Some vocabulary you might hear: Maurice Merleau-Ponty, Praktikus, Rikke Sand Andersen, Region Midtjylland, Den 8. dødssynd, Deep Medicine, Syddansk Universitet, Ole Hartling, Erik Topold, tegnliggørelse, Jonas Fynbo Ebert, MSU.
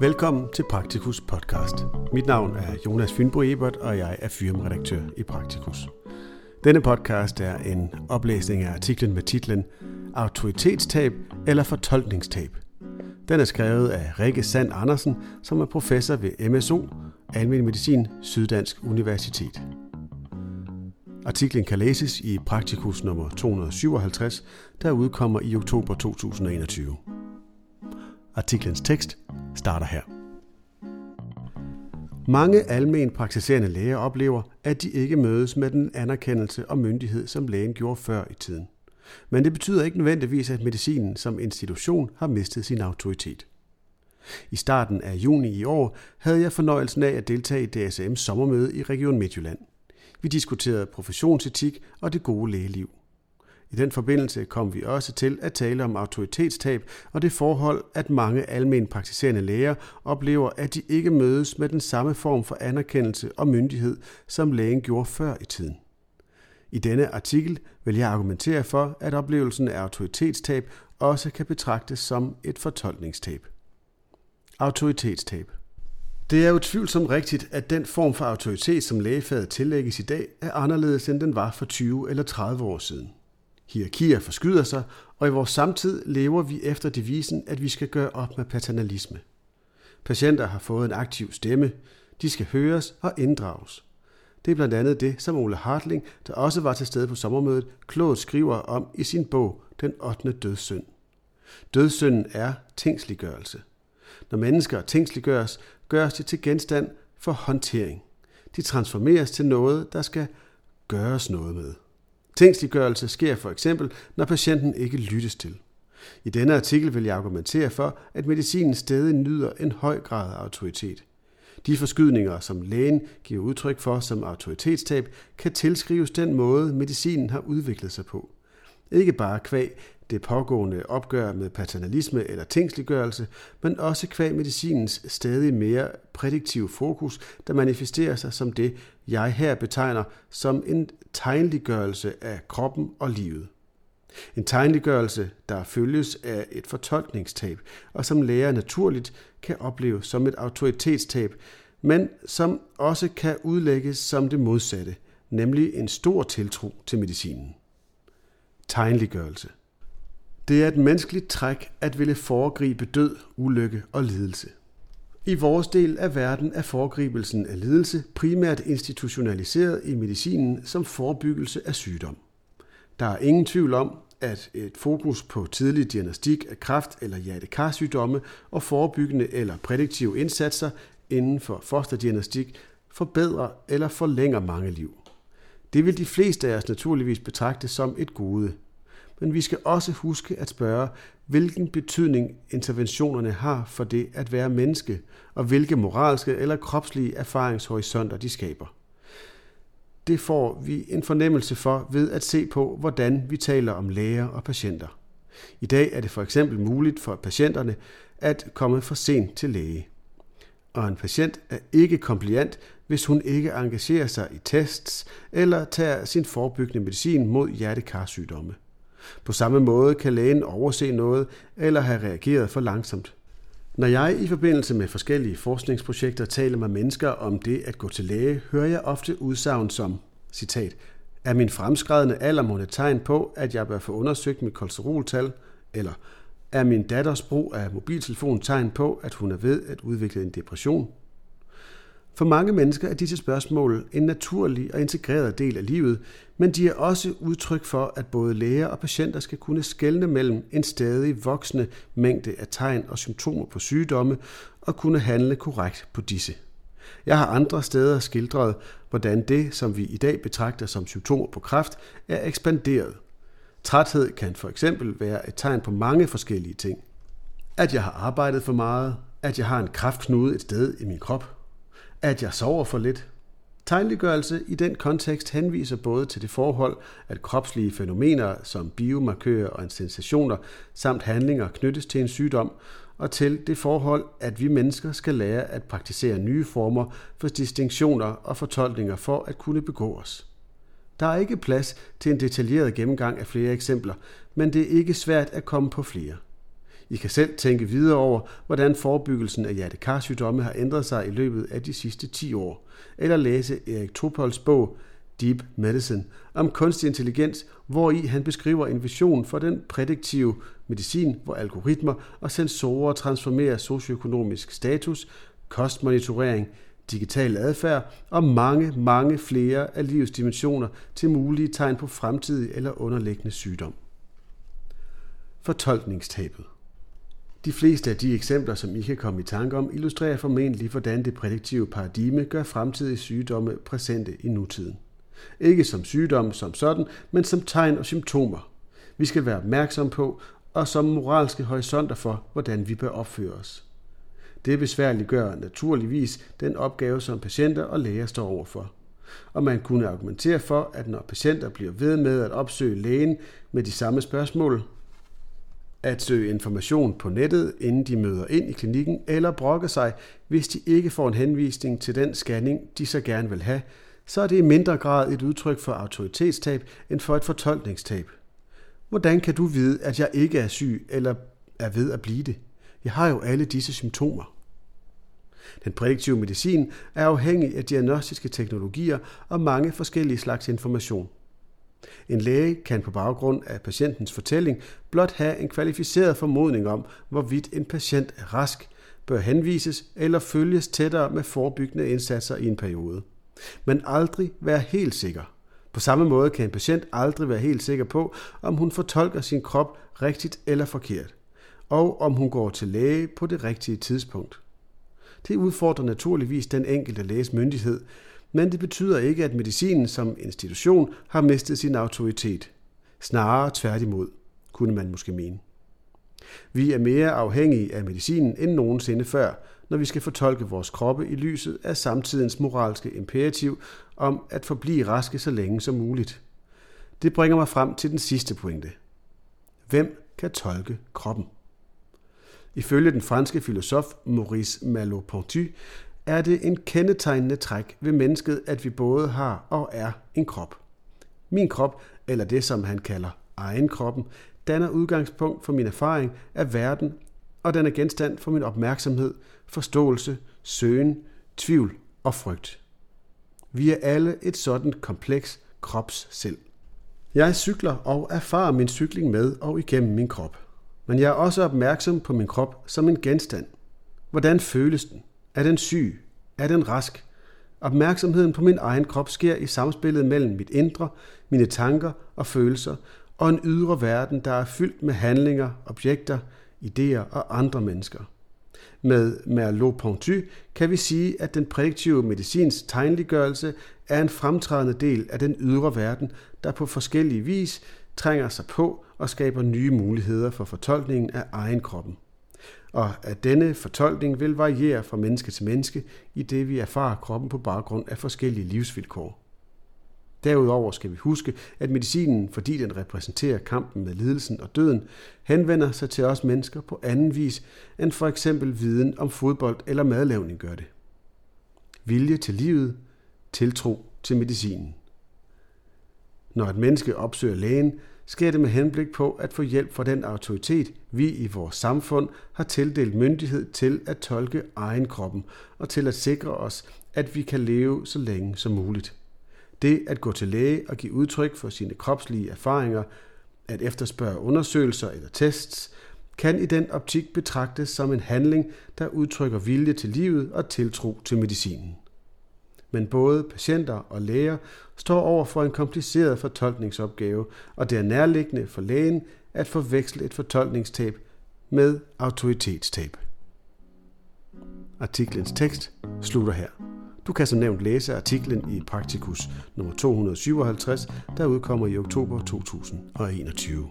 Velkommen til Praktikus podcast. Mit navn er Jonas Fynbo Ebert, og jeg er firmaredaktør i Praktikus. Denne podcast er en oplæsning af artiklen med titlen Autoritetstab eller fortolkningstab. Den er skrevet af Rikke Sand Andersen, som er professor ved MSU, Almen Medicin, Syddansk Universitet. Artiklen kan læses i Praktikus nummer 257, der udkommer i oktober 2021. Artiklens tekst starter her. Mange almen praktiserende læger oplever, at de ikke mødes med den anerkendelse og myndighed, som lægen gjorde før i tiden. Men det betyder ikke nødvendigvis, at medicinen som institution har mistet sin autoritet. I starten af juni i år havde jeg fornøjelsen af at deltage i DSM's sommermøde i Region Midtjylland. Vi diskuterede professionsetik og det gode lægeliv. I den forbindelse kom vi også til at tale om autoritetstab og det forhold, at mange alment praktiserende læger oplever, at de ikke mødes med den samme form for anerkendelse og myndighed, som lægen gjorde før i tiden. I denne artikel vil jeg argumentere for, at oplevelsen af autoritetstab også kan betragtes som et fortolkningstab. Autoritetstab. Det er utvivlsomt rigtigt, at den form for autoritet, som lægefaget tillægges i dag, er anderledes end den var for 20 eller 30 år siden. Hierarkier forskyder sig, og i vores samtid lever vi efter devisen, at vi skal gøre op med paternalisme. Patienter har fået en aktiv stemme. De skal høres og inddrages. Det er blandt andet det, som Ole Hartling, der også var til stede på sommermødet, klogt skriver om i sin bog Den 8. dødssynd. Dødssynden er tingsliggørelse. Når mennesker tingsliggøres, gøres de til genstand for håndtering. De transformeres til noget, der skal gøres noget med. Tingsliggørelse sker for eksempel, når patienten ikke lyttes til. I denne artikel vil jeg argumentere for, at medicinen stadig nyder en høj grad af autoritet. De forskydninger, som lægen giver udtryk for som autoritetstab, kan tilskrives den måde, medicinen har udviklet sig på. Ikke bare kvæg det pågående opgør med paternalisme eller tingsliggørelse, men også kvæg medicinens stadig mere prædiktive fokus, der manifesterer sig som det, jeg her betegner som en tegnliggørelse af kroppen og livet. En tegnliggørelse, der følges af et fortolkningstab, og som læger naturligt kan opleve som et autoritetstab, men som også kan udlægges som det modsatte, nemlig en stor tiltro til medicinen. Tegnliggørelse. Det er et menneskeligt træk at ville foregribe død, ulykke og lidelse. I vores del af verden er foregribelsen af lidelse primært institutionaliseret i medicinen som forebyggelse af sygdom. Der er ingen tvivl om, at et fokus på tidlig diagnostik af kræft eller hjertekarsygdomme og forebyggende eller prædiktive indsatser inden for fosterdiagnostik forbedrer eller forlænger mange liv. Det vil de fleste af os naturligvis betragte som et gode. Men vi skal også huske at spørge, hvilken betydning interventionerne har for det at være menneske, og hvilke moralske eller kropslige erfaringshorisonter de skaber. Det får vi en fornemmelse for ved at se på, hvordan vi taler om læger og patienter. I dag er det for eksempel muligt for patienterne at komme for sent til læge. Og en patient er ikke kompliant, hvis hun ikke engagerer sig i tests eller tager sin forebyggende medicin mod hjertekarsygdomme. På samme måde kan lægen overse noget eller have reageret for langsomt. Når jeg i forbindelse med forskellige forskningsprojekter taler med mennesker om det at gå til læge, hører jeg ofte udsagn som, citat, er min fremskredne alder mon et tegn på, at jeg bør få undersøgt mit kolesteroltal, eller er min datters brug af mobiltelefon tegn på, at hun er ved at udvikle en depression? For mange mennesker er disse spørgsmål en naturlig og integreret del af livet, men de er også udtryk for, at både læger og patienter skal kunne skelne mellem en stadig voksende mængde af tegn og symptomer på sygdomme og kunne handle korrekt på disse. Jeg har andre steder skildret, hvordan det, som vi i dag betragter som symptomer på kræft, er ekspanderet. Træthed kan for eksempel være et tegn på mange forskellige ting. At jeg har arbejdet for meget, at jeg har en kræftknude et sted i min krop, at jeg sover for lidt. Tegnliggørelse i den kontekst henviser både til det forhold, at kropslige fænomener som biomarkører og sensationer samt handlinger knyttes til en sygdom, og til det forhold, at vi mennesker skal lære at praktisere nye former for distinktioner og fortolkninger for at kunne begå os. Der er ikke plads til en detaljeret gennemgang af flere eksempler, men det er ikke svært at komme på flere. I kan selv tænke videre over, hvordan forebyggelsen af hjertekarsygdomme har ændret sig i løbet af de sidste 10 år, eller læse Erik Topolds bog Deep Medicine om kunstig intelligens, hvori han beskriver en vision for den prædiktive medicin, hvor algoritmer og sensorer transformerer socioøkonomisk status, kostmonitorering, digital adfærd og mange, mange flere af livets dimensioner til mulige tegn på fremtidig eller underliggende sygdom. Fortolkningstabet. De fleste af de eksempler, som I kan komme i tanke om, illustrerer formentlig, hvordan det prædiktive paradigme gør fremtidige sygdomme præsente i nutiden. Ikke som sygdomme som sådan, men som tegn og symptomer. Vi skal være opmærksomme på og som moralske horisonter for, hvordan vi bør opføre os. Det besværliggør naturligvis den opgave, som patienter og læger står overfor. Og man kunne argumentere for, at når patienter bliver ved med at opsøge lægen med de samme spørgsmål, at søge information på nettet, inden de møder ind i klinikken, eller brokke sig, hvis de ikke får en henvisning til den scanning, de så gerne vil have, så er det i mindre grad et udtryk for autoritetstab end for et fortolkningstab. Hvordan kan du vide, at jeg ikke er syg eller er ved at blive det? Jeg har jo alle disse symptomer. Den prædiktive medicin er afhængig af diagnostiske teknologier og mange forskellige slags information. En læge kan på baggrund af patientens fortælling blot have en kvalificeret formodning om, hvorvidt en patient er rask, bør henvises eller følges tættere med forebyggende indsatser i en periode. Men aldrig være helt sikker. På samme måde kan en patient aldrig være helt sikker på, om hun fortolker sin krop rigtigt eller forkert, og om hun går til læge på det rigtige tidspunkt. Det udfordrer naturligvis den enkelte læges myndighed, men det betyder ikke, at medicinen som institution har mistet sin autoritet. Snarere tværtimod, kunne man måske mene. Vi er mere afhængige af medicinen end nogensinde før, når vi skal fortolke vores kroppe i lyset af samtidens moralske imperativ om at forblive raske så længe som muligt. Det bringer mig frem til den sidste pointe. Hvem kan tolke kroppen? Ifølge den franske filosof Maurice Merleau-Ponty er det en kendetegnende træk ved mennesket, at vi både har og er en krop. Min krop, eller det som han kalder egen kroppen, danner udgangspunkt for min erfaring af verden, og den er genstand for min opmærksomhed, forståelse, søgen, tvivl og frygt. Vi er alle et sådan kompleks krops selv. Jeg cykler og erfarer min cykling med og igennem min krop. Men jeg er også opmærksom på min krop som en genstand. Hvordan føles den? Er den syg? Er den rask? Opmærksomheden på min egen krop sker i samspillet mellem mit indre, mine tanker og følelser, og en ydre verden, der er fyldt med handlinger, objekter, idéer og andre mennesker. Med Merleau-Ponty kan vi sige, at den prædiktive medicins tegnliggørelse er en fremtrædende del af den ydre verden, der på forskellige vis trænger sig på og skaber nye muligheder for fortolkningen af egen kroppen. Og at denne fortolkning vil variere fra menneske til menneske, i det vi erfarer kroppen på baggrund af forskellige livsvilkår. Derudover skal vi huske, at medicinen, fordi den repræsenterer kampen med lidelsen og døden, henvender sig til os mennesker på anden vis, end for eksempel viden om fodbold eller madlavning gør det. Vilje til livet, tiltro til medicinen. Når et menneske opsøger lægen, sker det med henblik på at få hjælp fra den autoritet, vi i vores samfund har tildelt myndighed til at tolke egen kroppen og til at sikre os, at vi kan leve så længe som muligt. Det at gå til læge og give udtryk for sine kropslige erfaringer, at efterspørge undersøgelser eller tests, kan i den optik betragtes som en handling, der udtrykker vilje til livet og tiltro til medicinen. Men både patienter og læger står over for en kompliceret fortolkningsopgave, og det er nærliggende for lægen at forveksle et fortolkningstab med autoritetstab. Artiklens tekst slutter her. Du kan som nævnt læse artiklen i Praktikus nr. 257, der udkommer i oktober 2021.